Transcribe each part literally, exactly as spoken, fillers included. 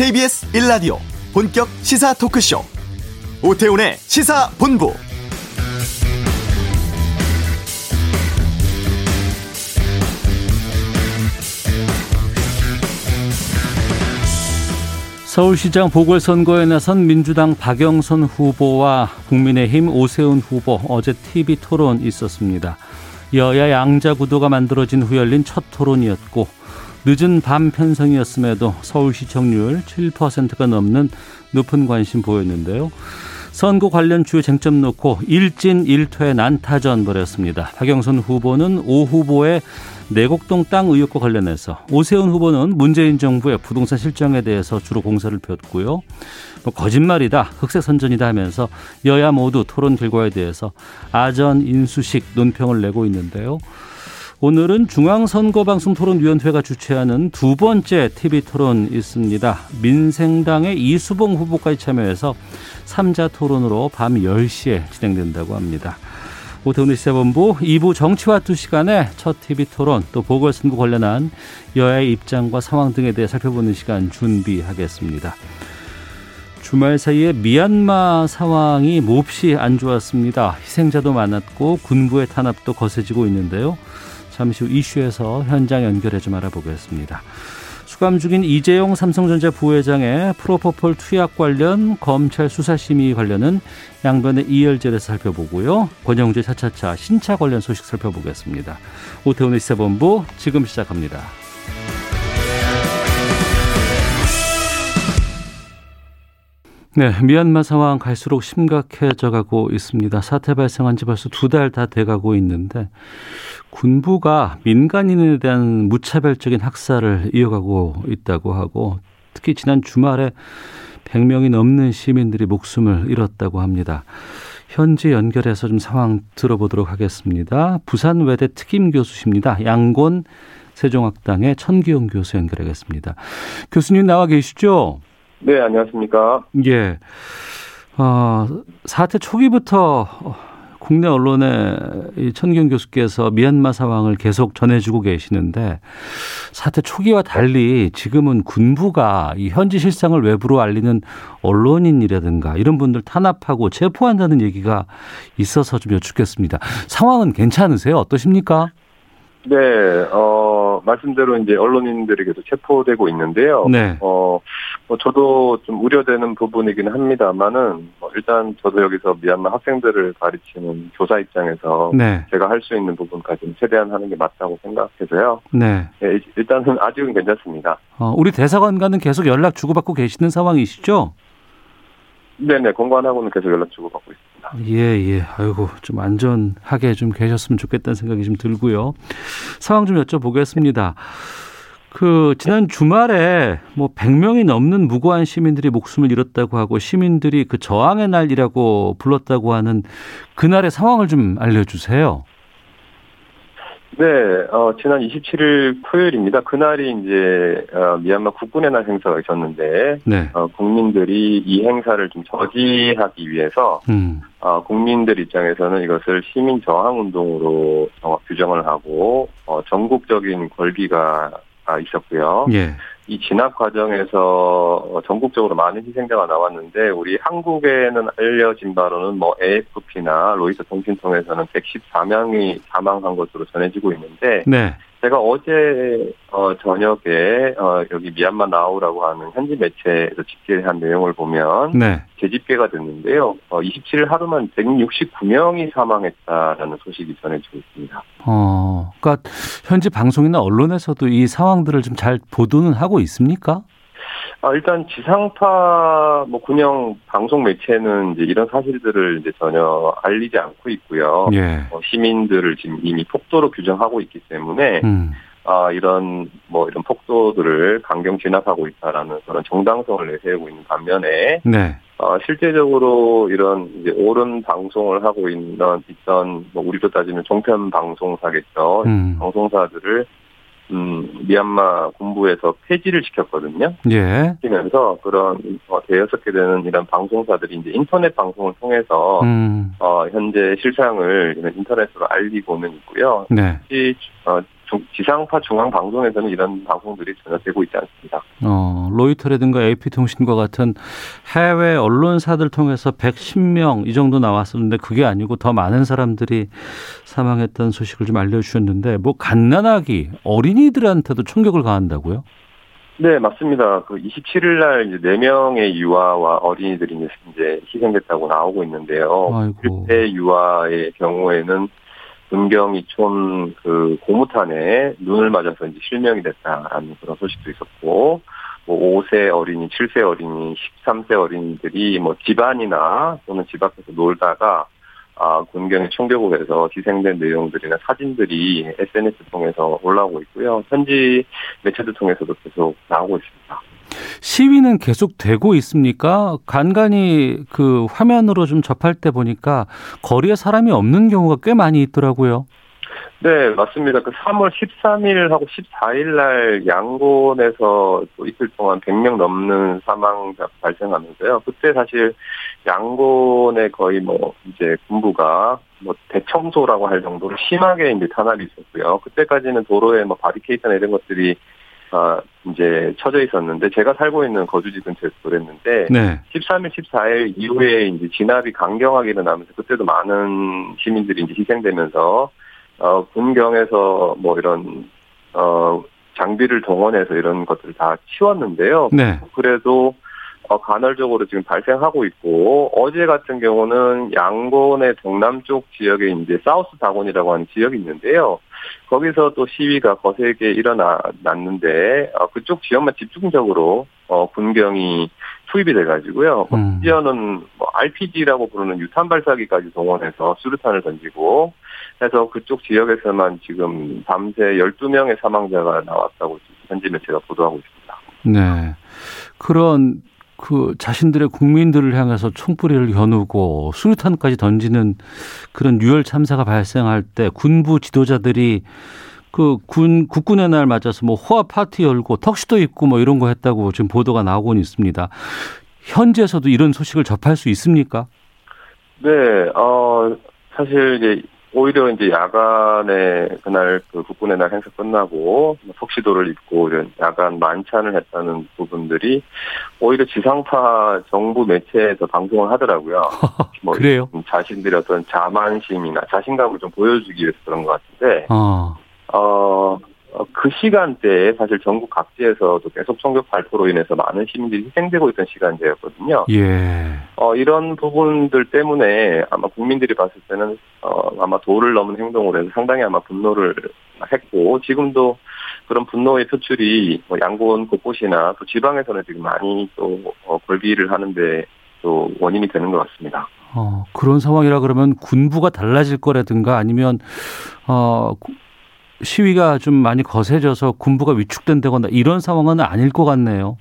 케이비에스 일 라디오 본격 시사 토크쇼 오태훈의 시사본부. 서울시장 보궐선거에 나선 민주당 박영선 후보와 국민의힘 오세훈 후보 어제 티비 토론이 있었습니다. 여야 양자 구도가 만들어진 후 열린 첫 토론이었고 늦은 밤 편성이었음에도 서울 시청률 칠 퍼센트가 넘는 높은 관심 보였는데요. 선거 관련 주요 쟁점 놓고 일진 일퇴 난타전 벌였습니다. 박영선 후보는 오 후보의 내곡동 땅 의혹과 관련해서, 오세훈 후보는 문재인 정부의 부동산 실정에 대해서 주로 공세를 폈고요. 뭐 거짓말이다, 흑색 선전이다 하면서 여야 모두 토론 결과에 대해서 아전 인수식 논평을 내고 있는데요. 오늘은 중앙선거방송토론위원회가 주최하는 두 번째 티비 토론이 있습니다. 민생당의 이수봉 후보까지 참여해서 삼자 토론으로 밤 열 시에 진행된다고 합니다. 오태훈의 시사본부 이 부 정치와 두 시간에 첫 티비 토론, 또 보궐선거 관련한 여야의 입장과 상황 등에 대해 살펴보는 시간 준비하겠습니다. 주말 사이에 미얀마 상황이 몹시 안 좋았습니다. 희생자도 많았고 군부의 탄압도 거세지고 있는데요. 잠시 후 이슈에서 현장 연결해 좀 알아보겠습니다. 수감 중인 이재용 삼성전자 부회장의 프로포폴 투약 관련 검찰 수사심의 관련은 양변의 이열절에서 살펴보고요. 권영재 차차차 신차 관련 소식 살펴보겠습니다. 오태훈의 시사본부 지금 시작합니다. 네, 미얀마 상황 갈수록 심각해져가고 있습니다. 사태 발생한 지 벌써 두 달 다 돼가고 있는데 군부가 민간인에 대한 무차별적인 학살을 이어가고 있다고 하고, 특히 지난 주말에 백 명이 넘는 시민들이 목숨을 잃었다고 합니다. 현지 연결해서 좀 상황 들어보도록 하겠습니다. 부산외대 특임교수십니다. 양곤 세종학당의 천기용 교수 연결하겠습니다. 교수님 나와 계시죠? 네, 안녕하십니까. 예. 어, 사태 초기부터 국내 언론에 이 천기용 교수께서 미얀마 상황을 계속 전해주고 계시는데, 사태 초기와 달리 지금은 군부가 이 현지 실상을 외부로 알리는 언론인이라든가 이런 분들 탄압하고 체포한다는 얘기가 있어서 좀 여쭙겠습니다. 상황은 괜찮으세요? 어떠십니까? 네, 어, 말씀대로 이제 언론인들이 계속 체포되고 있는데요. 네. 어, 뭐 저도 좀 우려되는 부분이긴 합니다만은, 뭐 일단 저도 여기서 미얀마 학생들을 가르치는 교사 입장에서 네. 제가 할 수 있는 부분까지는 최대한 하는 게 맞다고 생각해서요. 네. 네, 일단은 아직은 괜찮습니다. 어, 우리 대사관과는 계속 연락 주고받고 계시는 상황이시죠? 네네, 공관하고는 계속 연락 주고받고 있습니다. 예, 예. 아이고, 좀 안전하게 좀 계셨으면 좋겠다는 생각이 좀 들고요. 상황 좀 여쭤보겠습니다. 그, 지난 주말에 뭐 백 명이 넘는 무고한 시민들이 목숨을 잃었다고 하고, 시민들이 그 저항의 날이라고 불렀다고 하는 그날의 상황을 좀 알려주세요. 네, 어, 지난 이십칠일 토요일입니다. 그날이 이제, 어, 미얀마 국군의 날 행사가 있었는데, 네. 어, 국민들이 이 행사를 좀 저지하기 위해서, 음. 어, 국민들 입장에서는 이것을 시민 저항 운동으로 규정을 하고, 어, 전국적인 걸기가 있었고요. 예. 이 진압 과정에서 전국적으로 많은 희생자가 나왔는데, 우리 한국에는 알려진 바로는 뭐 에이에프피나 로이터 통신 통해서는 백십사 명이 사망한 것으로 전해지고 있는데, 네. 제가 어제 어, 저녁에 어, 여기 미얀마 나우라고 하는 현지 매체에서 집계한 내용을 보면 네. 재집계가 됐는데요. 어, 이십칠일 하루만 백육십구 명이 사망했다라는 소식이 전해지고 있습니다. 어, 그러니까 현지 방송이나 언론에서도 이 상황들을 좀 잘 보도는 하고 있습니까? 아, 일단 지상파 뭐 군영 방송 매체는 이제 이런 사실들을 이제 전혀 알리지 않고 있고요. 예. 어, 시민들을 지금 이미 폭도로 규정하고 있기 때문에 음. 아, 이런 뭐 이런 폭도들을 강경 진압하고 있다라는 그런 정당성을 내세우고 있는 반면에 네. 어, 실제적으로 이런 이제 옳은 방송을 하고 있는 있던 뭐 우리로 따지면 종편 방송사겠죠. 음. 방송사들을 음, 미얀마 군부에서 폐지를 시켰거든요. 예. 시키면서 그런, 어, 되어서게 되는 이런 방송사들이 이제 인터넷 방송을 통해서, 음. 어, 현재 실상을 인터넷으로 알리고는 있고요. 네. 특히, 어, 지상파 중앙방송에서는 이런 방송들이 전혀 되고 있지 않습니다. 어, 로이터라든가 에이피통신과 같은 해외 언론사들 통해서 백십 명 이 정도 나왔었는데 그게 아니고 더 많은 사람들이 사망했다는 소식을 좀 알려주셨는데 뭐 갓난아기 어린이들한테도 충격을 가한다고요? 네, 맞습니다. 그 이십칠 일 날 이제 네 명의 유아와 어린이들이 이제 희생됐다고 나오고 있는데요. 아이고. 십 대 유아의 경우에는 은경 이촌 그 고무탄에 눈을 맞아서 이제 실명이 됐다라는 그런 소식도 있었고, 뭐 오 세 어린이, 칠 세 어린이, 십삼 세 어린이들이 뭐 집안이나 또는 집 앞에서 놀다가 아, 군경의 총격으로 희생된 내용들이나 사진들이 에스엔에스 통해서 올라오고 있고요. 현지 매체들 통해서도 계속 나오고 있습니다. 시위는 계속 되고 있습니까? 간간이 그 화면으로 좀 접할 때 보니까 거리에 사람이 없는 경우가 꽤 많이 있더라고요. 네, 맞습니다. 그 삼월 십삼일하고 십사일날 양곤에서 또 이틀 동안 백 명 넘는 사망자 발생하면서요. 그때 사실 양곤에 거의 뭐 이제 군부가 뭐 대청소라고 할 정도로 심하게 이제 탄압이 있었고요. 그때까지는 도로에 뭐 바리케이트나 이런 것들이 아, 이제 쳐져 있었는데 제가 살고 있는 거주지 근처에서 그랬는데 네. 십삼 일, 십사 일 이후에 이제 진압이 강경하게 일어나면서 그때도 많은 시민들이 이제 희생되면서 어, 군경에서 뭐 이런, 어, 장비를 동원해서 이런 것들을 다 치웠는데요. 네. 그래도, 어, 간헐적으로 지금 발생하고 있고, 어제 같은 경우는 양곤의 동남쪽 지역에 이제 사우스 다곤이라고 하는 지역이 있는데요. 거기서 또 시위가 거세게 일어났는데, 어, 그쪽 지역만 집중적으로, 어, 군경이 투입이 돼가지고요. 음. 심지어는 뭐 알피지라고 부르는 유탄 발사기까지 동원해서 수류탄을 던지고, 해서 그쪽 지역에서만 지금 밤새 열두 명의 사망자가 나왔다고 현지 매체가 보도하고 있습니다. 네. 그런 그 자신들의 국민들을 향해서 총뿌리를 겨누고 수류탄까지 던지는 그런 유혈 참사가 발생할 때 군부 지도자들이 그 군 국군의 날 맞아서 뭐 호화 파티 열고 턱시도 입고 뭐 이런 거 했다고 지금 보도가 나오고는 있습니다. 현지에서도 이런 소식을 접할 수 있습니까? 네. 어 사실 이제 오히려 이제 야간에 그날 그 국군의 날 행사 끝나고 턱시도를 입고 이런 야간 만찬을 했다는 부분들이 오히려 지상파 정부 매체에서 방송을 하더라고요. 뭐 그래요? 자신들의 어떤 자만심이나 자신감을 좀 보여주기 위해서 그런 것 같은데, 어, 어, 그 시간대에 사실 전국 각지에서도 계속 총격 발포로 인해서 많은 시민들이 희생되고 있던 시간대였거든요. 예. 어, 이런 부분들 때문에 아마 국민들이 봤을 때는 어, 아마 도를 넘은 행동으로 해서 상당히 아마 분노를 했고 지금도 그런 분노의 표출이 뭐 양곤 곳곳이나 또 지방에서는 지금 많이 또 어, 골비를 하는데 또 원인이 되는 것 같습니다. 어, 그런 상황이라 그러면 군부가 달라질 거라든가 아니면 어. 시위가 좀 많이 거세져서 군부가 위축된다거나 이런 상황은 아닐 것 같네요.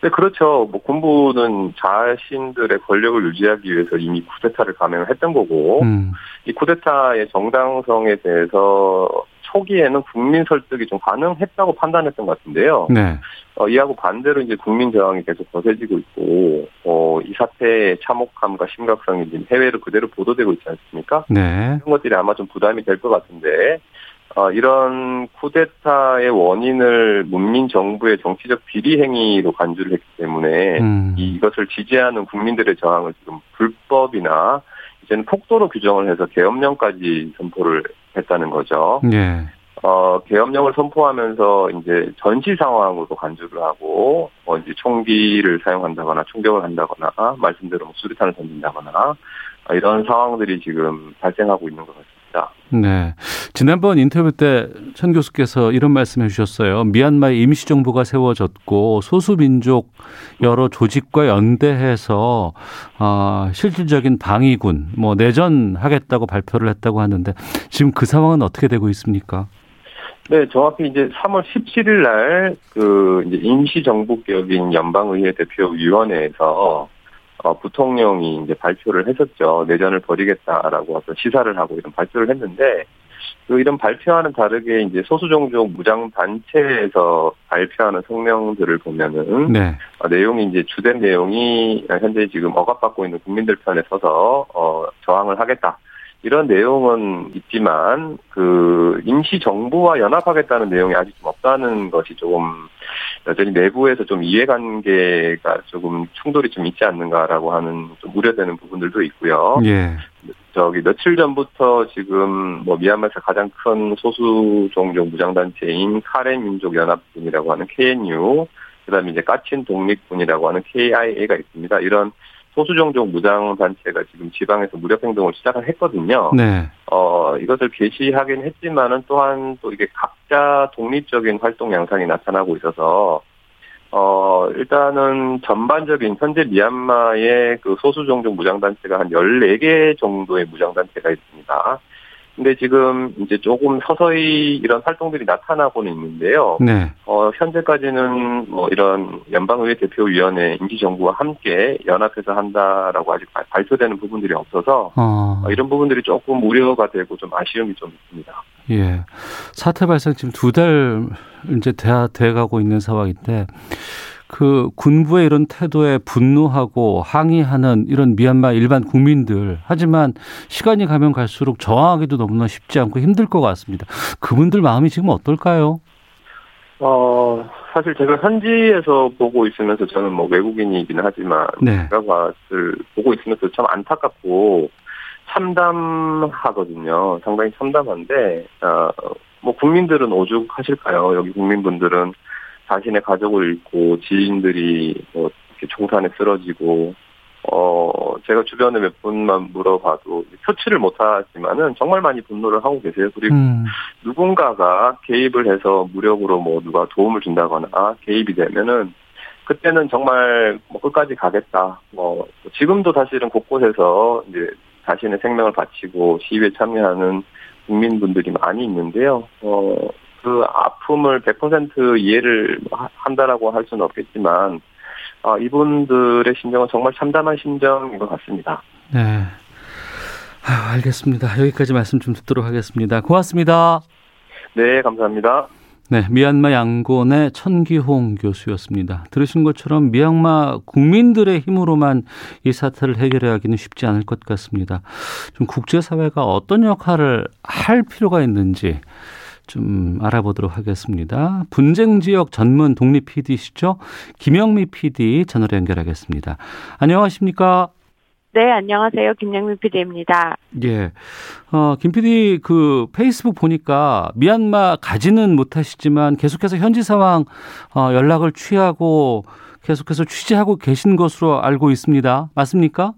네, 그렇죠. 뭐 군부는 자신들의 권력을 유지하기 위해서 이미 쿠데타를 감행을 했던 거고, 음. 이 쿠데타의 정당성에 대해서 초기에는 국민 설득이 좀 가능했다고 판단했던 것 같은데요. 네. 어, 이하고 반대로 이제 국민 저항이 계속 거세지고 있고, 어, 이 사태의 참혹함과 심각성이 지금 해외로 그대로 보도되고 있지 않습니까? 네. 이런 것들이 아마 좀 부담이 될 것 같은데. 어, 이런 쿠데타의 원인을 문민 정부의 정치적 비리 행위로 간주를 했기 때문에 음. 이것을 지지하는 국민들의 저항을 지금 불법이나 이제는 폭도로 규정을 해서 계엄령까지 선포를 했다는 거죠. 예. 어, 계엄령을 선포하면서 이제 전시 상황으로 간주를 하고 어, 이제 총기를 사용한다거나 총격을 한다거나 말씀대로 수류탄을 던진다거나 어, 이런 상황들이 지금 발생하고 있는 것 같습니다. 네, 지난번 인터뷰 때 천 교수께서 이런 말씀해 주셨어요. 미얀마의 임시정부가 세워졌고 소수민족 여러 조직과 연대해서 어, 실질적인 방위군, 뭐 내전하겠다고 발표를 했다고 하는데 지금 그 상황은 어떻게 되고 있습니까? 네, 정확히 이제 삼월 십칠일 날 그 이제 임시정부 개혁인 연방의회 대표위원회에서 어, 부통령이 이제 발표를 했었죠. 내전을 벌이겠다라고 어떤 시사를 하고 이런 발표를 했는데, 그 이런 발표와는 다르게 이제 소수종족 무장단체에서 발표하는 성명들을 보면은, 네. 어, 내용이 이제 주된 내용이 현재 지금 억압받고 있는 국민들 편에 서서, 어, 저항을 하겠다. 이런 내용은 있지만 그 임시 정부와 연합하겠다는 내용이 아직 좀 없다는 것이 조금 여전히 내부에서 좀 이해관계가 조금 충돌이 좀 있지 않는가라고 하는 좀 우려되는 부분들도 있고요. 예. 저기 며칠 전부터 지금 뭐 미얀마에서 가장 큰 소수 종족 무장단체인 카렌 민족 연합군이라고 하는 케이엔유, 그다음에 이제 까친 독립군이라고 하는 케이아이에이가 있습니다. 이런 소수 종족 무장단체가 지금 지방에서 무력 행동을 시작을 했거든요. 네. 어 이것을 개시하긴 했지만은 또한 또 이게 각자 독립적인 활동 양상이 나타나고 있어서 어 일단은 전반적인 현재 미얀마의 그 소수 종족 무장단체가 한 열네 개 정도의 무장단체가 있습니다. 근데 지금 이제 조금 서서히 이런 활동들이 나타나고는 있는데요. 네. 어, 현재까지는 뭐 이런 연방의회 대표위원회 임시정부와 함께 연합해서 한다라고 아직 발표되는 부분들이 없어서 어. 어, 이런 부분들이 조금 우려가 되고 좀 아쉬움이 좀 있습니다. 예. 사태 발생 지금 두 달 이제 다 돼가고 있는 상황인데 그 군부의 이런 태도에 분노하고 항의하는 이런 미얀마 일반 국민들, 하지만 시간이 가면 갈수록 저항하기도 너무나 쉽지 않고 힘들 것 같습니다. 그분들 마음이 지금 어떨까요? 어 사실 제가 현지에서 보고 있으면서 저는 뭐 외국인이긴 하지만 네. 제가 봤을 보고 있으면서 참 안타깝고 참담하거든요. 상당히 참담한데 어, 뭐 국민들은 오죽하실까요? 여기 국민분들은 자신의 가족을 잃고 지인들이 뭐 이렇게 총산에 쓰러지고 어 제가 주변에 몇 분만 물어봐도 표출을 못하지만은 정말 많이 분노를 하고 계세요. 그리고 음. 누군가가 개입을 해서 무력으로 뭐 누가 도움을 준다거나 개입이 되면은 그때는 정말 뭐 끝까지 가겠다. 뭐 지금도 사실은 곳곳에서 이제 자신의 생명을 바치고 시위에 참여하는 국민분들이 많이 있는데요. 어. 그 아픔을 백 퍼센트 이해를 한다라고 할 수는 없겠지만 아, 이분들의 심정은 정말 참담한 심정인 것 같습니다. 네, 아유, 알겠습니다. 여기까지 말씀 좀 듣도록 하겠습니다. 고맙습니다. 네, 감사합니다. 네, 미얀마 양곤의 천기용 교수였습니다. 들으신 것처럼 미얀마 국민들의 힘으로만 이 사태를 해결하기는 쉽지 않을 것 같습니다. 좀 국제사회가 어떤 역할을 할 필요가 있는지 좀 알아보도록 하겠습니다. 분쟁지역 전문 독립 피디시죠? 김영미 피디 전화로 연결하겠습니다. 안녕하십니까? 네, 안녕하세요. 김영미 피디입니다. 예, 어, 김 피디 그 페이스북 보니까 미얀마 가지는 못하시지만 계속해서 현지 상황 어, 연락을 취하고 계속해서 취재하고 계신 것으로 알고 있습니다. 맞습니까?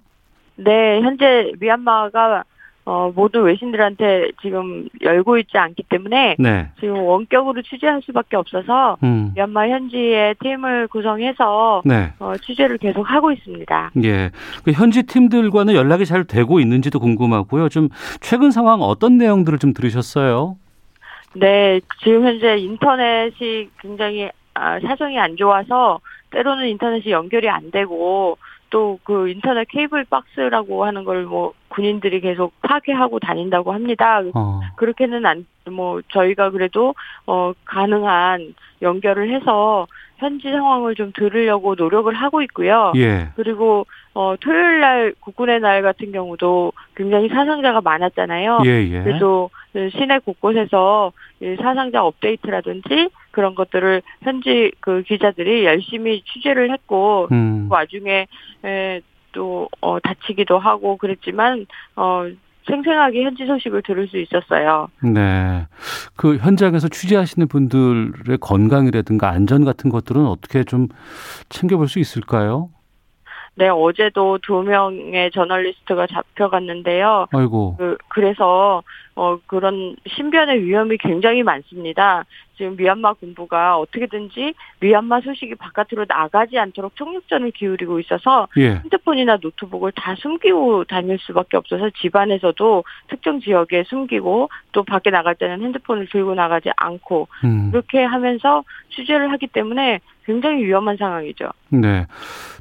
네, 현재 미얀마가 어, 모두 외신들한테 지금 열고 있지 않기 때문에 네. 지금 원격으로 취재할 수밖에 없어서 음. 미얀마 현지의 팀을 구성해서 네. 어, 취재를 계속 하고 있습니다. 예, 그 현지 팀들과는 연락이 잘 되고 있는지도 궁금하고요. 좀 최근 상황 어떤 내용들을 좀 들으셨어요? 네, 지금 현재 인터넷이 굉장히 아, 사정이 안 좋아서 때로는 인터넷이 연결이 안 되고 또 그 인터넷 케이블 박스라고 하는 걸 뭐 군인들이 계속 파괴하고 다닌다고 합니다. 어. 그렇게는 안, 뭐 저희가 그래도 어 가능한 연결을 해서 현지 상황을 좀 들으려고 노력을 하고 있고요. 예. 그리고 어 토요일 날 국군의 날 같은 경우도 굉장히 사상자가 많았잖아요. 예예. 그래서 시내 곳곳에서 사상자 업데이트라든지 그런 것들을 현지 그 기자들이 열심히 취재를 했고 음. 그 와중에 에, 또 어, 다치기도 하고 그랬지만 어, 생생하게 현지 소식을 들을 수 있었어요. 네, 그 현장에서 취재하시는 분들의 건강이라든가 안전 같은 것들은 어떻게 좀 챙겨볼 수 있을까요? 네, 어제도 두 명의 저널리스트가 잡혀갔는데요. 아이고. 그, 그래서 어, 그런 신변의 위험이 굉장히 많습니다. 지금 미얀마 군부가 어떻게든지 미얀마 소식이 바깥으로 나가지 않도록 총력전을 기울이고 있어서 예. 핸드폰이나 노트북을 다 숨기고 다닐 수밖에 없어서 집 안에서도 특정 지역에 숨기고 또 밖에 나갈 때는 핸드폰을 들고 나가지 않고 음. 그렇게 하면서 취재를 하기 때문에 굉장히 위험한 상황이죠. 네,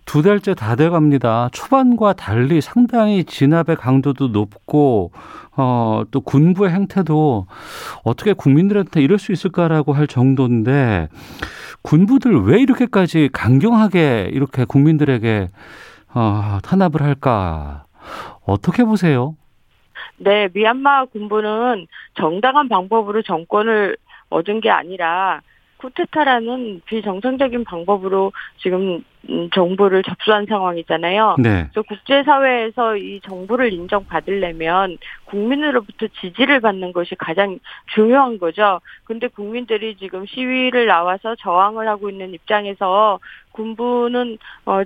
두 달째 다 돼갑니다. 초반과 달리 상당히 진압의 강도도 높고 어, 또 군부의 행태도 어떻게 국민들한테 이럴 수 있을까라고 할 정도인데 군부들 왜 이렇게까지 강경하게 이렇게 국민들에게 어, 탄압을 할까? 어떻게 보세요? 네, 미얀마 군부는 정당한 방법으로 정권을 얻은 게 아니라 쿠데타라는 비정상적인 방법으로 지금 정부를 접수한 상황이잖아요. 네. 그래서 국제사회에서 이 정부를 인정받으려면 국민으로부터 지지를 받는 것이 가장 중요한 거죠. 근데 국민들이 지금 시위를 나와서 저항을 하고 있는 입장에서 군부는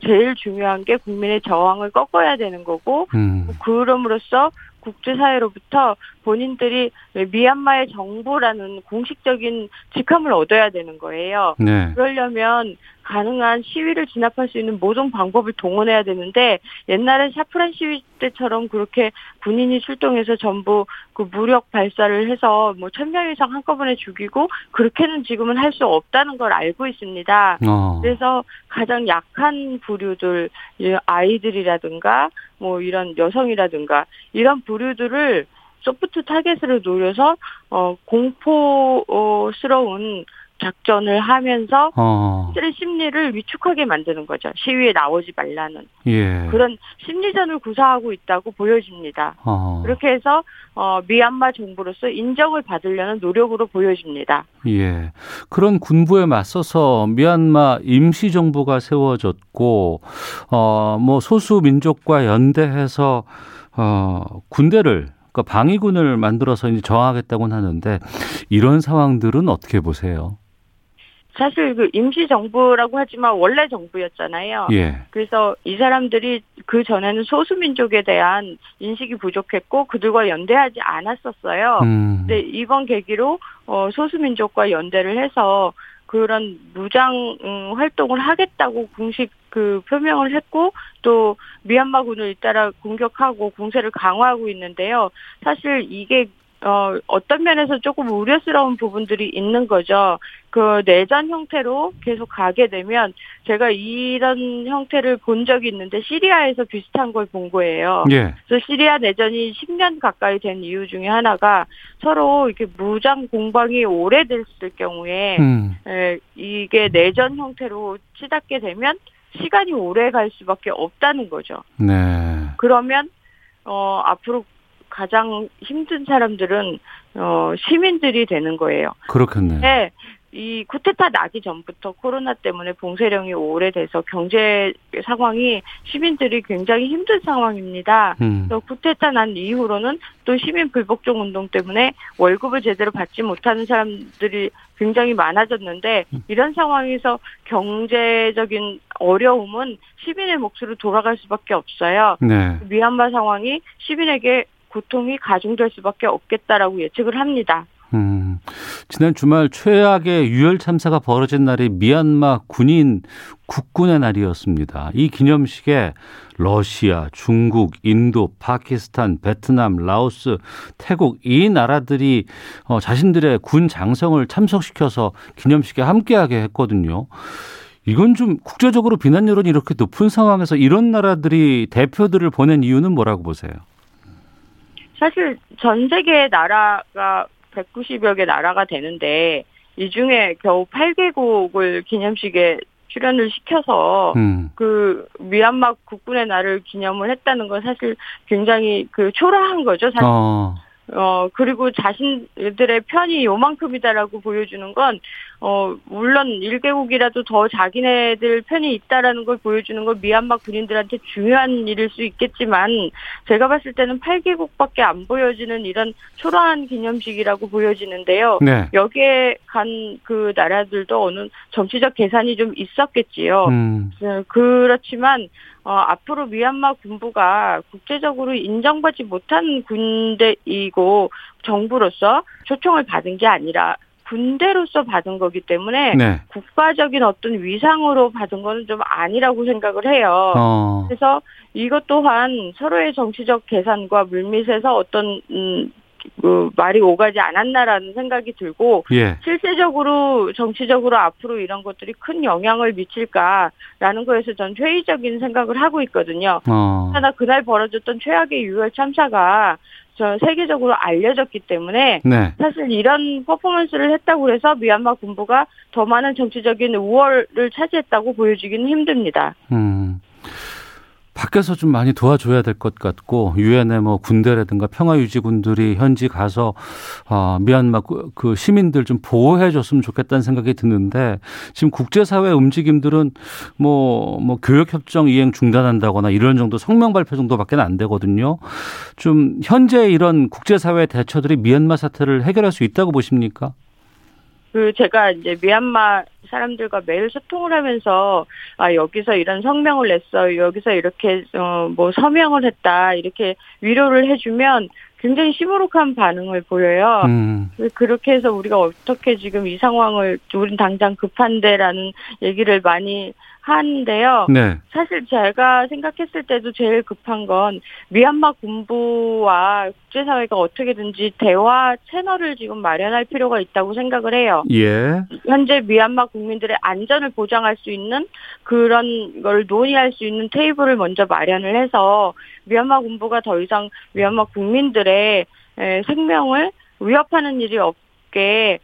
제일 중요한 게 국민의 저항을 꺾어야 되는 거고, 음. 그럼으로써 국제사회로부터 본인들이 미얀마의 정부라는 공식적인 직함을 얻어야 되는 거예요. 네. 그러려면 가능한 시위를 진압할 수 있는 모든 방법을 동원해야 되는데, 옛날에 샤프란 시위 때처럼 그렇게 군인이 출동해서 전부 그 무력 발사를 해서 뭐 천 명 이상 한꺼번에 죽이고, 그렇게는 지금은 할 수 없다는 걸 알고 있습니다. 어. 그래서 가장 약한 부류들, 아이들이라든가 뭐 이런 여성이라든가 이런 부류들을 소프트 타겟으로 노려서 어, 공포스러운 작전을 하면서 어. 심리를 위축하게 만드는 거죠. 시위에 나오지 말라는. 예. 그런 심리전을 구사하고 있다고 보여집니다. 어. 그렇게 해서 어, 미얀마 정부로서 인정을 받으려는 노력으로 보여집니다. 예. 그런 군부에 맞서서 미얀마 임시정부가 세워졌고 어, 뭐 소수 민족과 연대해서 어, 군대를 그러니까 방위군을 만들어서 이제 저항하겠다고는 하는데, 이런 상황들은 어떻게 보세요? 사실 그 임시정부라고 하지만 원래 정부였잖아요. 예. 그래서 이 사람들이 그전에는 소수민족에 대한 인식이 부족했고 그들과 연대하지 않았었어요. 음. 근데 이번 계기로 소수민족과 연대를 해서 그런 무장 활동을 하겠다고 공식 그 표명을 했고, 또 미얀마군을 잇따라 공격하고 공세를 강화하고 있는데요. 사실 이게 어, 어떤 면에서 조금 우려스러운 부분들이 있는 거죠. 그 내전 형태로 계속 가게 되면, 제가 이런 형태를 본 적이 있는데 시리아에서 비슷한 걸 본 거예요. 예. 그래서 시리아 내전이 십 년 가까이 된 이유 중에 하나가 서로 이렇게 무장 공방이 오래됐을 경우에 음. 에, 이게 내전 형태로 치닫게 되면 시간이 오래 갈 수밖에 없다는 거죠. 네. 그러면 어, 앞으로 가장 힘든 사람들은 어, 시민들이 되는 거예요. 그렇겠네요. 네, 이 쿠데타 나기 전부터 코로나 때문에 봉쇄령이 오래돼서 경제 상황이 시민들이 굉장히 힘든 상황입니다. 음. 또 쿠데타 난 이후로는 또 시민 불복종 운동 때문에 월급을 제대로 받지 못하는 사람들이 굉장히 많아졌는데, 이런 상황에서 경제적인 어려움은 시민의 몫으로 돌아갈 수밖에 없어요. 네. 미얀마 상황이 시민에게 고통이 가중될 수밖에 없겠다라고 예측을 합니다. 음, 지난 주말 최악의 유혈 참사가 벌어진 날이 미얀마 군인 국군의 날이었습니다. 이 기념식에 러시아, 중국, 인도, 파키스탄, 베트남, 라오스, 태국 이 나라들이 자신들의 군 장성을 참석시켜서 기념식에 함께하게 했거든요. 이건 좀 국제적으로 비난 여론이 이렇게 높은 상황에서 이런 나라들이 대표들을 보낸 이유는 뭐라고 보세요? 사실 전 세계 나라가 백구십여 개 나라가 되는데, 이 중에 겨우 여덟 개국을 기념식에 출연을 시켜서 음. 그 미얀마 국군의 날을 기념을 했다는 건 사실 굉장히 그 초라한 거죠. 사실. 어. 어, 그리고 자신들의 편이 요만큼이다라고 보여주는 건, 어, 물론 일 개국이라도 더 자기네들 편이 있다라는 걸 보여주는 건 미얀마 군인들한테 중요한 일일 수 있겠지만, 제가 봤을 때는 여덟 개국밖에 안 보여지는 이런 초라한 기념식이라고 보여지는데요. 네. 여기에 간 그 나라들도 어느 정치적 계산이 좀 있었겠지요. 음. 그렇지만, 어, 앞으로 미얀마 군부가 국제적으로 인정받지 못한 군대이고 정부로서 초청을 받은 게 아니라 군대로서 받은 거기 때문에 네. 국가적인 어떤 위상으로 받은 거는 좀 아니라고 생각을 해요. 어. 그래서 이것 또한 서로의 정치적 계산과 물밑에서 어떤 음, 그 말이 오가지 않았나라는 생각이 들고, 예. 실제적으로 정치적으로 앞으로 이런 것들이 큰 영향을 미칠까라는 거에서 전 회의적인 생각을 하고 있거든요. 어. 하나 그날 벌어졌던 최악의 유혈 참사가 전 세계적으로 알려졌기 때문에 네. 사실 이런 퍼포먼스를 했다고 해서 미얀마 군부가 더 많은 정치적인 우월을 차지했다고 보여지기는 힘듭니다. 음. 밖에서 좀 많이 도와줘야 될 것 같고, 유엔의 뭐 군대라든가 평화유지군들이 현지 가서 어, 미얀마 그 시민들 좀 보호해 줬으면 좋겠다는 생각이 드는데, 지금 국제사회 움직임들은 뭐, 뭐 교역협정 이행 중단한다거나 이런 정도 성명 발표 정도밖에 안 되거든요. 좀 현재 이런 국제사회 대처들이 미얀마 사태를 해결할 수 있다고 보십니까? 그 제가 이제 미얀마 사람들과 매일 소통을 하면서, 아, 여기서 이런 성명을 냈어, 여기서 이렇게 어, 뭐 서명을 했다, 이렇게 위로를 해주면 굉장히 시무룩한 반응을 보여요. 음. 그렇게 해서 우리가 어떻게 지금 이 상황을, 우린 당장 급한데라는 얘기를 많이 하는데요. 네. 사실 제가 생각했을 때도 제일 급한 건 미얀마 군부와 국제사회가 어떻게든지 대화 채널을 지금 마련할 필요가 있다고 생각을 해요. 예. 현재 미얀마 국민들의 안전을 보장할 수 있는 그런 걸 논의할 수 있는 테이블을 먼저 마련을 해서 미얀마 군부가 더 이상 미얀마 국민들의 생명을 위협하는 일이 없게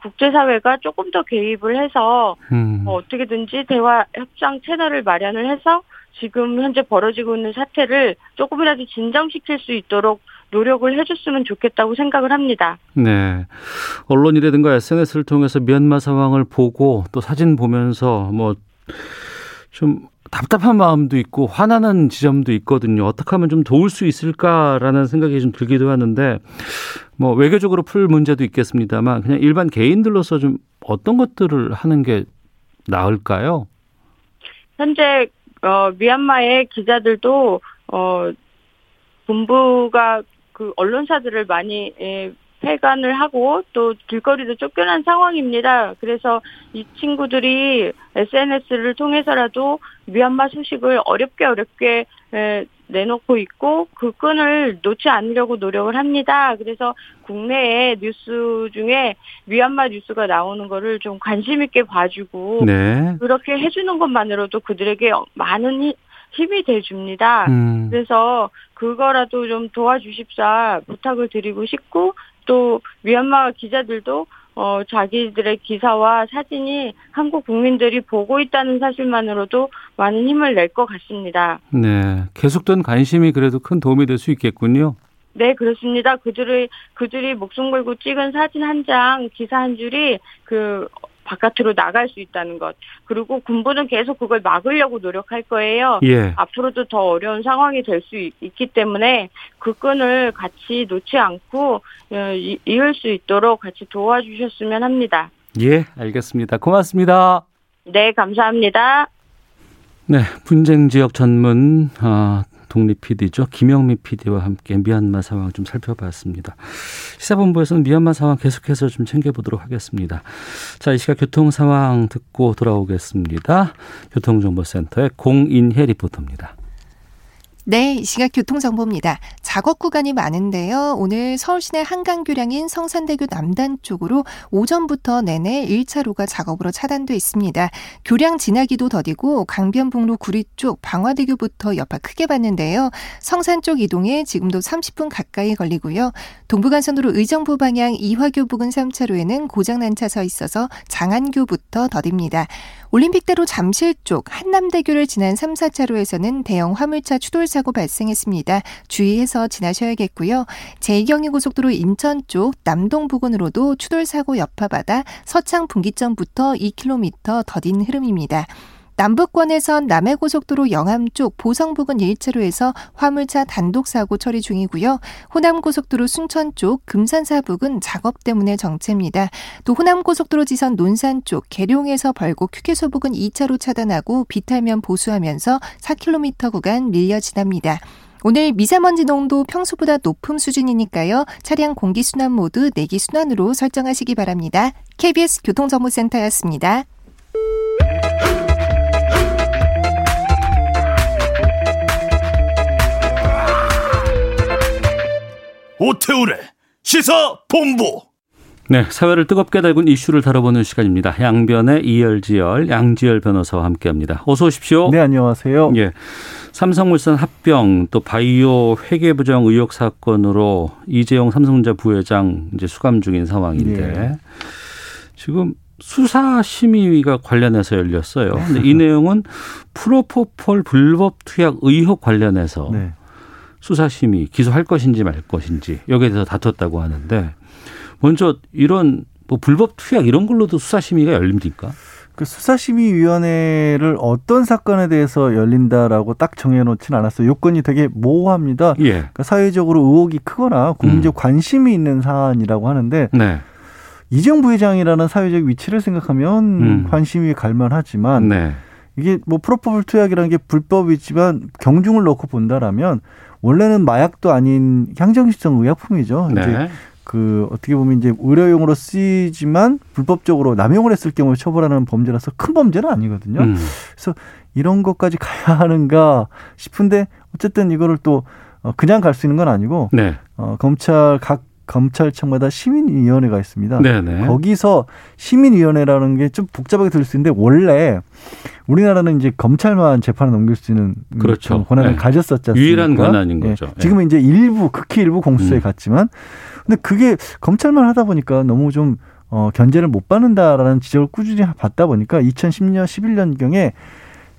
국제사회가 조금 더 개입을 해서 음. 뭐 어떻게든지 대화 협상 채널을 마련을 해서 지금 현재 벌어지고 있는 사태를 조금이라도 진정시킬 수 있도록 노력을 해줬으면 좋겠다고 생각을 합니다. 네, 언론이라든가 에스엔에스를 통해서 미얀마 상황을 보고 또 사진 보면서 뭐 좀 답답한 마음도 있고 화나는 지점도 있거든요. 어떻게 하면 좀 도울 수 있을까라는 생각이 좀 들기도 하는데, 뭐 외교적으로 풀 문제도 있겠습니다만 그냥 일반 개인들로서 좀 어떤 것들을 하는 게 나을까요? 현재 어, 미얀마의 기자들도 어, 군부가 그 언론사들을 많이 예, 폐간을 하고 또 길거리로 쫓겨난 상황입니다. 그래서 이 친구들이 에스엔에스를 통해서라도 미얀마 소식을 어렵게 어렵게 내놓고 있고 그 끈을 놓지 않으려고 노력을 합니다. 그래서 국내의 뉴스 중에 미얀마 뉴스가 나오는 거를 좀 관심 있게 봐주고 네. 그렇게 해주는 것만으로도 그들에게 많은 힘이 돼줍니다. 음. 그래서 그거라도 좀 도와주십사 부탁을 드리고 싶고, 또 미얀마 기자들도 어, 자기들의 기사와 사진이 한국 국민들이 보고 있다는 사실만으로도 많은 힘을 낼 것 같습니다. 네, 계속된 관심이 그래도 큰 도움이 될 수 있겠군요. 네, 그렇습니다. 그들의 그들이 목숨 걸고 찍은 사진 한 장, 기사 한 줄이 그 바깥으로 나갈 수 있다는 것. 그리고 군부는 계속 그걸 막으려고 노력할 거예요. 예. 앞으로도 더 어려운 상황이 될 수 있기 때문에 그 끈을 같이 놓지 않고 이을 수 있도록 같이 도와주셨으면 합니다. 예, 알겠습니다. 고맙습니다. 네, 감사합니다. 네, 분쟁지역 전문 어, 독립 피디죠. 김영미 피디와 함께 미얀마 상황 좀 살펴봤습니다. 시사본부에서는 미얀마 상황 계속해서 좀 챙겨보도록 하겠습니다. 자, 이 시각 교통 상황 듣고 돌아오겠습니다. 교통정보센터의 공인혜 리포터입니다. 네, 이 시각 교통정보입니다. 작업 구간이 많은데요. 오늘 서울시내 한강교량인 성산대교 남단 쪽으로 오전부터 내내 일 차로가 작업으로 차단돼 있습니다. 교량 지나기도 더디고 강변북로 구리 쪽 방화대교부터 여파 크게 봤는데요. 성산 쪽 이동에 지금도 삼십 분 가까이 걸리고요. 동부간선도로 의정부 방향 이화교 부근 삼 차로에는 고장난 차 서 있어서 장안교부터 더딥니다. 올림픽대로 잠실 쪽 한남대교를 지난 삼, 사 차로에서는 대형 화물차 추돌 사고 발생했습니다. 주의해서 지나셔야겠고요. 제이 경인고속도로 인천 쪽 남동 부근으로도 추돌 사고 여파받아 서창 분기점부터 이 킬로미터 더딘 흐름입니다. 남북권에선 남해고속도로 영암 쪽 보성 부근 일 차로에서 화물차 단독 사고 처리 중이고요. 호남고속도로 순천 쪽 금산사 부근 작업 때문에 정체입니다. 또 호남고속도로 지선 논산 쪽 계룡에서 벌곡 휴게소 부근 이 차로 차단하고 비탈면 보수하면서 사 킬로미터 구간 밀려 지납니다. 오늘 미세먼지 농도 평소보다 높은 수준이니까요. 차량 공기순환 모드 내기순환으로 설정하시기 바랍니다. 케이비에스 교통정보센터였습니다. 오태우래 시사본부. 네, 사회를 뜨겁게 달군 이슈를 다뤄보는 시간입니다. 양변의 이열지열, 양지열 변호사와 함께합니다. 어서 오십시오. 네, 안녕하세요. 예, 삼성물산 합병 또 바이오 회계부정 의혹 사건으로 이재용 삼성전자 부회장 이제 수감 중인 상황인데 예. 지금 수사심의위가 관련해서 열렸어요. 근데 이 내용은 프로포폴 불법 투약 의혹 관련해서 네. 수사심의, 기소할 것인지 말 것인지 여기에 대해서 다퉜다고 하는데 먼저 이런 뭐 불법 투약 이런 걸로도 수사심의가 열립니까? 그 수사심의위원회를 어떤 사건에 대해서 열린다라고 딱 정해놓지는 않았어요. 요건이 되게 모호합니다. 예. 그러니까 사회적으로 의혹이 크거나 국민적 음. 관심이 있는 사안이라고 하는데 네. 이재용 부회장이라는 사회적 위치를 생각하면 음. 관심이 갈만하지만 네. 이게 뭐 프로포폴 투약이라는 게 불법이지만 경중을 넣고 본다라면 원래는 마약도 아닌 향정신성 의약품이죠. 네. 이제 그 어떻게 보면 이제 의료용으로 쓰이지만 불법적으로 남용을 했을 경우에 처벌하는 범죄라서 큰 범죄는 아니거든요. 음. 그래서 이런 것까지 가야 하는가 싶은데 어쨌든 이거를 또 그냥 갈 수 있는 건 아니고 네. 어, 검찰 각 검찰청마다 시민위원회가 있습니다. 네네. 거기서 시민위원회라는 게 좀 복잡하게 들릴 수 있는데 원래 우리나라는 이제 검찰만 재판을 넘길 수 있는 그렇죠. 권한을 네. 가졌었지 않습니까? 유일한 권한인 거죠. 네. 지금은 이제 일부 극히 일부 공수처에 음. 갔지만 근데 그게 검찰만 하다 보니까 너무 좀 어, 견제를 못 받는다라는 지적을 꾸준히 받다 보니까 이천십 년 십일 년경에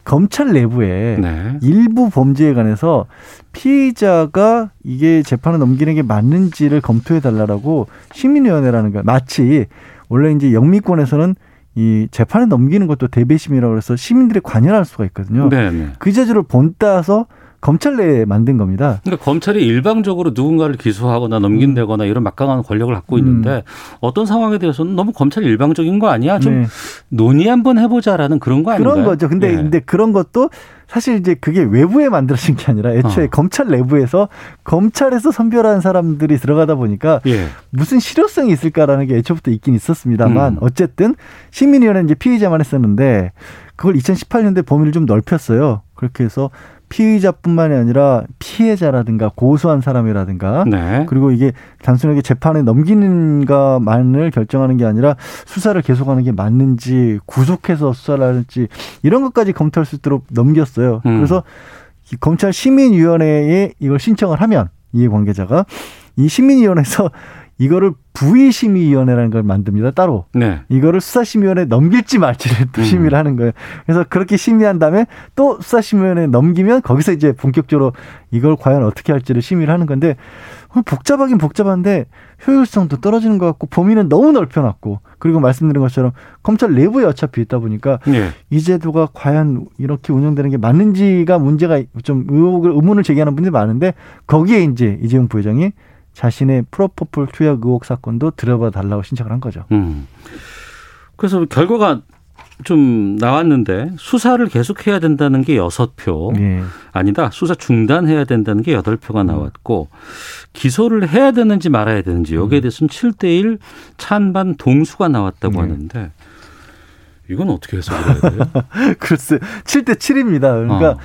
검찰 내부에 네. 일부 범죄에 관해서 피의자가 이게 재판을 넘기는 게 맞는지를 검토해 달라라고 시민위원회라는 거 마치 원래 이제 영미권에서는 이 재판에 넘기는 것도 대배심이라고 그래서 시민들이 관여할 수가 있거든요. 네네. 그 제도를 본따서 검찰 내에 만든 겁니다. 그러니까 검찰이 일방적으로 누군가를 기소하거나 넘긴다거나 이런 막강한 권력을 갖고 있는데 음. 어떤 상황에 대해서는 너무 검찰이 일방적인 거 아니야? 좀 네. 논의 한번 해보자라는 그런 거 아닌가요? 그런 거죠. 근데, 네. 근데 그런 것도 사실 이제 그게 외부에 만들어진 게 아니라 애초에 어. 검찰 내부에서 검찰에서 선별한 사람들이 들어가다 보니까 예. 무슨 실효성이 있을까라는 게 애초부터 있긴 있었습니다만 음. 어쨌든 시민위원회는 이제 피의자만 했었는데 그걸 이천십팔 년대 범위를 좀 넓혔어요. 그렇게 해서 피의자뿐만이 아니라 피해자라든가 고소한 사람이라든가 네. 그리고 이게 단순하게 재판에 넘기는가만을 결정하는 게 아니라 수사를 계속하는 게 맞는지 구속해서 수사를 하는지 이런 것까지 검토할 수 있도록 넘겼어요. 음. 그래서 검찰 시민위원회에 이걸 신청을 하면 이해관계자가 이 시민위원회에서 이거를 부의심의위원회라는 걸 만듭니다. 따로. 네. 이거를 수사심의위원회에 넘길지 말지를 또 심의를 음. 하는 거예요. 그래서 그렇게 심의한 다음에 또 수사심의위원회에 넘기면 거기서 이제 본격적으로 이걸 과연 어떻게 할지를 심의를 하는 건데 복잡하긴 복잡한데 효율성도 떨어지는 것 같고 범위는 너무 넓혀놨고 그리고 말씀드린 것처럼 검찰 내부에 어차피 있다 보니까 네. 이 제도가 과연 이렇게 운영되는 게 맞는지가 문제가 좀 의혹을 의문을 제기하는 분들이 많은데 거기에 이제 이재용 부회장이 자신의 프로포폴 투약 의혹 사건도 들여봐 달라고 신청을 한 거죠. 음. 그래서 결과가 좀 나왔는데 수사를 계속해야 된다는 게 여섯 표. 예. 아니다. 수사 중단해야 된다는 게 여덟 표가 나왔고 기소를 해야 되는지 말아야 되는지 여기에 대해서는 칠 대 일 찬반 동수가 나왔다고 예. 하는데 이건 어떻게 해석해야 돼요? 글쎄 칠 대 칠입니다. 그러니까 어.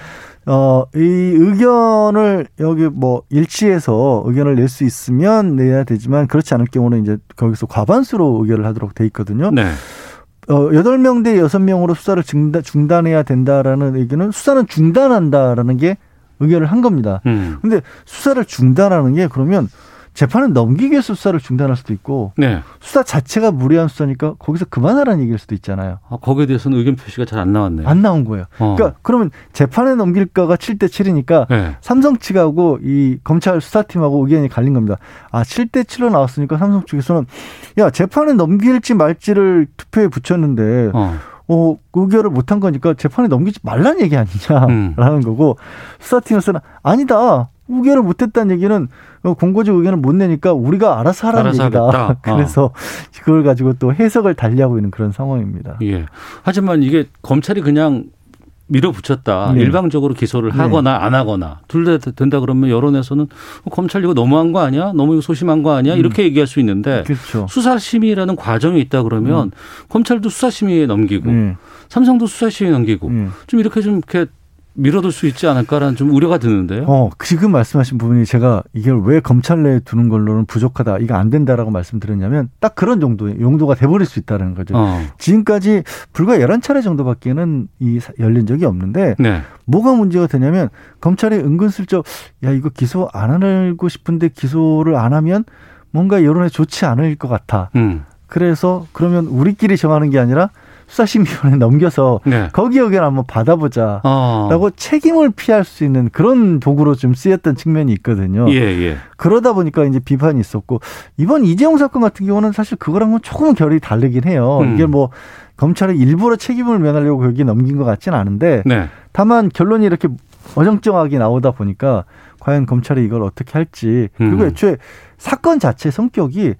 어, 이 의견을 여기 뭐 일치해서 의견을 낼 수 있으면 내야 되지만 그렇지 않을 경우는 이제 거기서 과반수로 의결을 하도록 돼 있거든요. 네. 어, 여덟 명 대 여섯 명으로 수사를 중단, 중단해야 된다라는 의견은 수사는 중단한다라는 게 의결을 한 겁니다. 음. 근데 수사를 중단하는 게 그러면 재판은 넘기기 위해서 수사를 중단할 수도 있고 네. 수사 자체가 무리한 수사니까 거기서 그만하라는 얘기일 수도 있잖아요. 아, 거기에 대해서는 의견 표시가 잘 안 나왔네요. 안 나온 거예요. 어. 그러니까 그러면 재판에 넘길까가 칠 대 칠이니까 네. 삼성 측하고 이 검찰 수사팀하고 의견이 갈린 겁니다. 아, 칠 대 칠로 나왔으니까 삼성 측에서는 야 재판에 넘길지 말지를 투표에 붙였는데 어. 어, 의결을 못한 거니까 재판에 넘기지 말라는 얘기 아니냐라는 음. 거고 수사팀에서는 아니다. 의견을 못했다는 얘기는 공고지 의견을 못 내니까 우리가 알아서 하라는 알아서 얘기다. 그래서 어. 그걸 가지고 또 해석을 달리하고 있는 그런 상황입니다. 예. 하지만 이게 검찰이 그냥 밀어붙였다. 네. 일방적으로 기소를 네. 하거나 안 하거나 둘 다 된다 그러면 여론에서는 검찰 이거 너무한 거 아니야? 너무 소심한 거 아니야? 이렇게 음. 얘기할 수 있는데 그렇죠. 수사심의라는 과정이 있다 그러면 음. 검찰도 수사심의에 넘기고 네. 삼성도 수사심의에 넘기고 네. 좀 이렇게 좀 이렇게 밀어둘 수 있지 않을까라는 좀 우려가 드는데요. 어, 지금 말씀하신 부분이 제가 이걸 왜 검찰 내에 두는 걸로는 부족하다. 이거 안 된다라고 말씀드렸냐면 딱 그런 정도 용도가 돼버릴 수 있다는 거죠. 어. 지금까지 불과 열한 차례 정도밖에는 이 열린 적이 없는데 네. 뭐가 문제가 되냐면 검찰이 은근슬쩍 야 이거 기소 안 하고 싶은데 기소를 안 하면 뭔가 여론에 좋지 않을 것 같아. 음. 그래서 그러면 우리끼리 정하는 게 아니라 수사심의위원회에 넘겨서 네. 거기 의견 한번 받아보자 어. 라고 책임을 피할 수 있는 그런 도구로 좀 쓰였던 측면이 있거든요. 예, 예. 그러다 보니까 이제 비판이 있었고, 이번 이재용 사건 같은 경우는 사실 그거랑은 조금 결이 다르긴 해요. 음. 이게 뭐 검찰이 일부러 책임을 면하려고 여기 넘긴 것 같진 않은데 네. 다만 결론이 이렇게 어정쩡하게 나오다 보니까 과연 검찰이 이걸 어떻게 할지, 그리고 음. 애초에 사건 자체 성격이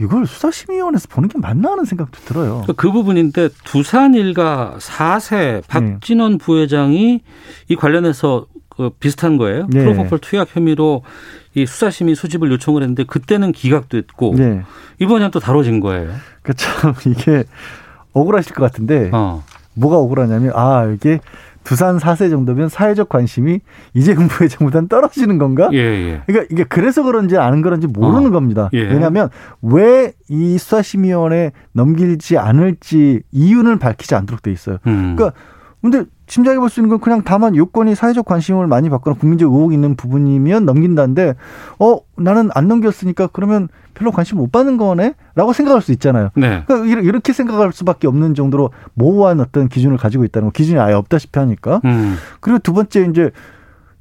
이걸 수사심의위원회에서 보는 게 맞나 하는 생각도 들어요. 그 부분인데 두산 일가 사 세 박진원 네. 부회장이 이 관련해서 그 비슷한 거예요. 네. 프로포폴 투약 혐의로 이 수사심의 수집을 요청을 했는데 그때는 기각됐고 네. 이번엔 또 다뤄진 거예요. 그러니까 참 이게 억울하실 것 같은데 어. 뭐가 억울하냐면 아 이게 두산 사 세 정도면 사회적 관심이 이재용 부회장보다는 떨어지는 건가? 예, 예. 그러니까 이게 그래서 그런지 안 그런지 모르는 어, 겁니다. 예. 왜냐하면 왜 이 수사심의위원회에 넘길지 않을지 이유는 밝히지 않도록 돼 있어요. 음. 그러니까 근데 짐작해 볼 수 있는 건 그냥 다만 요건이 사회적 관심을 많이 받거나 국민적 의혹이 있는 부분이면 넘긴다는데 어 나는 안 넘겼으니까 그러면 별로 관심 못 받는 거네? 라고 생각할 수 있잖아요. 네. 그러니까 이렇게 생각할 수밖에 없는 정도로 모호한 어떤 기준을 가지고 있다는 거. 기준이 아예 없다시피 하니까. 음. 그리고 두 번째 이제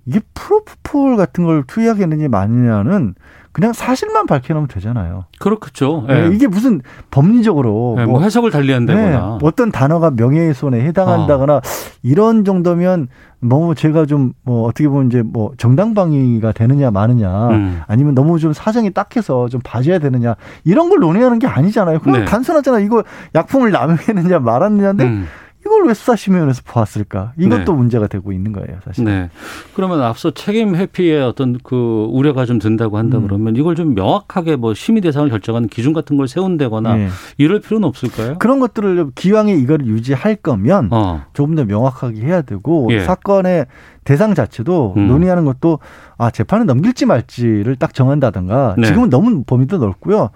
이게 프로포폴 같은 걸 투약했느냐 마느냐는 그냥 사실만 밝혀놓으면 되잖아요. 그렇겠죠. 네. 네. 이게 무슨 법리적으로 네, 뭐, 뭐 해석을 달리한다거나 네, 어떤 단어가 명예훼손에 해당한다거나 어. 이런 정도면 너무 제가 좀 뭐 어떻게 보면 이제 뭐 정당방위가 되느냐 마느냐 음. 아니면 너무 좀 사정이 딱해서 좀 봐줘야 되느냐 이런 걸 논의하는 게 아니잖아요. 그냥 네. 단순하잖아. 이거 약품을 남용했느냐 말았느냐인데. 음. 이걸 왜 수사심의원에서 보았을까? 이것도 네. 문제가 되고 있는 거예요, 사실. 네. 그러면 앞서 책임 회피에 어떤 그 우려가 좀 든다고 한다 음. 그러면 이걸 좀 명확하게 뭐 심의 대상을 결정하는 기준 같은 걸 세운다거나 네. 이럴 필요는 없을까요? 그런 것들을 기왕에 이걸 유지할 거면 어. 조금 더 명확하게 해야 되고 예. 사건의 대상 자체도 음. 논의하는 것도 아, 재판을 넘길지 말지를 딱 정한다든가 네. 지금은 너무 범위도 넓고요.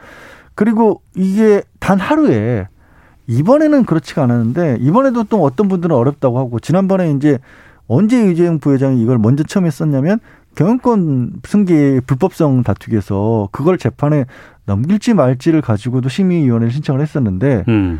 그리고 이게 단 하루에 이번에는 그렇지가 않았는데 이번에도 또 어떤 분들은 어렵다고 하고 지난번에 이제 언제 이재용 부회장이 이걸 먼저 처음 했었냐면 경영권 승계의 불법성 다투기에서 그걸 재판에 넘길지 말지를 가지고도 심의위원회를 신청을 했었는데 음.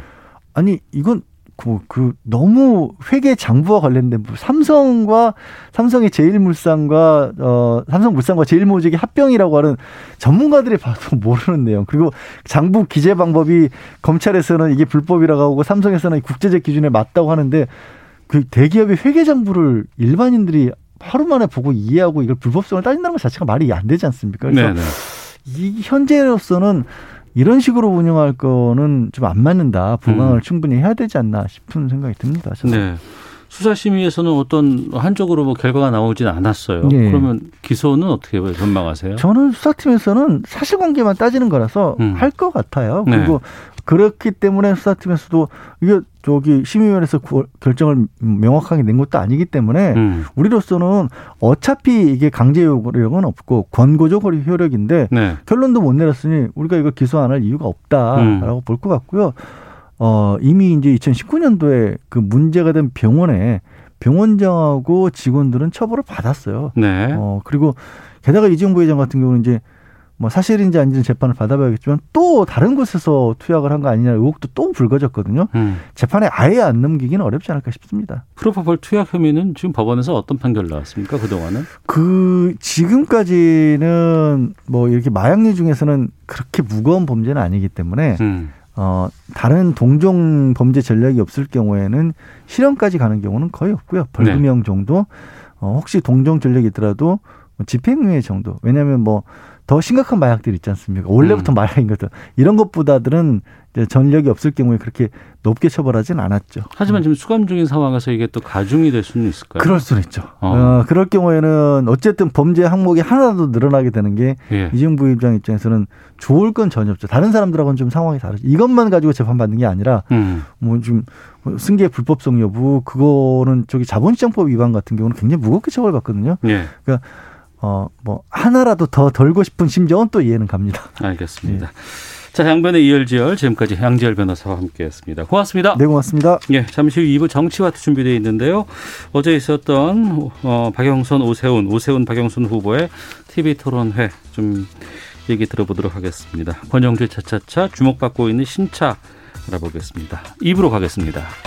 아니 이건 그, 그 너무 회계 장부와 관련된 삼성과 삼성의 제일물산과 어, 삼성물산과 제일모직의 합병이라고 하는 전문가들이 봐도 모르는 내용. 그리고 장부 기재 방법이 검찰에서는 이게 불법이라고 하고 삼성에서는 국제적 기준에 맞다고 하는데 그 대기업의 회계 장부를 일반인들이 하루 만에 보고 이해하고 이걸 불법성을 따진다는 것 자체가 말이 안 되지 않습니까? 그래서 네네. 이 현재로서는 이런 식으로 운영할 거는 좀 안 맞는다. 보강을 음. 충분히 해야 되지 않나 싶은 생각이 듭니다. 저는. 네. 수사심의에서는 어떤 한쪽으로 뭐 결과가 나오진 않았어요. 네. 그러면 기소는 어떻게 전망하세요? 저는 수사팀에서는 사실관계만 따지는 거라서 음. 할 것 같아요. 그리고 네. 그렇기 때문에 수사팀에서도 이게 저기 심의위원회에서 결정을 명확하게 낸 것도 아니기 때문에 음. 우리로서는 어차피 이게 강제 효력은 없고 권고적 효력인데 네. 결론도 못 내렸으니 우리가 이걸 기소 안 할 이유가 없다라고 음. 볼 것 같고요. 어, 이미 이제 이천십구 년도에 그 문제가 된 병원에 병원장하고 직원들은 처벌을 받았어요. 네. 어, 그리고 게다가 이재용 부회장 같은 경우는 이제 뭐 사실인지 아닌지 재판을 받아봐야겠지만 또 다른 곳에서 투약을 한 거 아니냐 의혹도 또 불거졌거든요. 음. 재판에 아예 안 넘기기는 어렵지 않을까 싶습니다. 프로포폴 투약 혐의는 지금 법원에서 어떤 판결 나왔습니까? 그동안은? 그 지금까지는 뭐 이렇게 마약류 중에서는 그렇게 무거운 범죄는 아니기 때문에 음. 어, 다른 동종 범죄 전략이 없을 경우에는 실형까지 가는 경우는 거의 없고요. 벌금형 네. 정도. 어, 혹시 동종 전략이 있더라도 집행유예 정도. 왜냐하면 뭐 더 심각한 마약들이 있지 않습니까? 원래부터 음. 마약인 것들. 이런 것보다들은 이제 전력이 없을 경우에 그렇게 높게 처벌하진 않았죠. 하지만 지금 수감 중인 상황에서 이게 또 가중이 될 수는 있을까요? 그럴 수는 있죠. 어. 어, 그럴 경우에는 어쨌든 범죄 항목이 하나라도 늘어나게 되는 게 예. 이재용 부회장 입장에서는 좋을 건 전혀 없죠. 다른 사람들하고는 좀 상황이 다르죠. 이것만 가지고 재판받는 게 아니라 음. 뭐 지금 승계 불법성 여부 그거는 저기 자본시장법 위반 같은 경우는 굉장히 무겁게 처벌받거든요. 예. 그러니까 어, 뭐 하나라도 더 덜고 싶은 심정은 또 이해는 갑니다. 알겠습니다. 예. 자, 양변의 이열지열 지금까지 양지열 변호사와 함께했습니다. 고맙습니다. 네, 고맙습니다. 예, 잠시 후 이 부 정치와트 준비되어 있는데요. 어제 있었던 어, 박영선, 오세훈, 오세훈, 박영선 후보의 티비 토론회 좀 얘기 들어보도록 하겠습니다. 권영주 차차차 주목받고 있는 신차 알아보겠습니다. 이 부로 가겠습니다.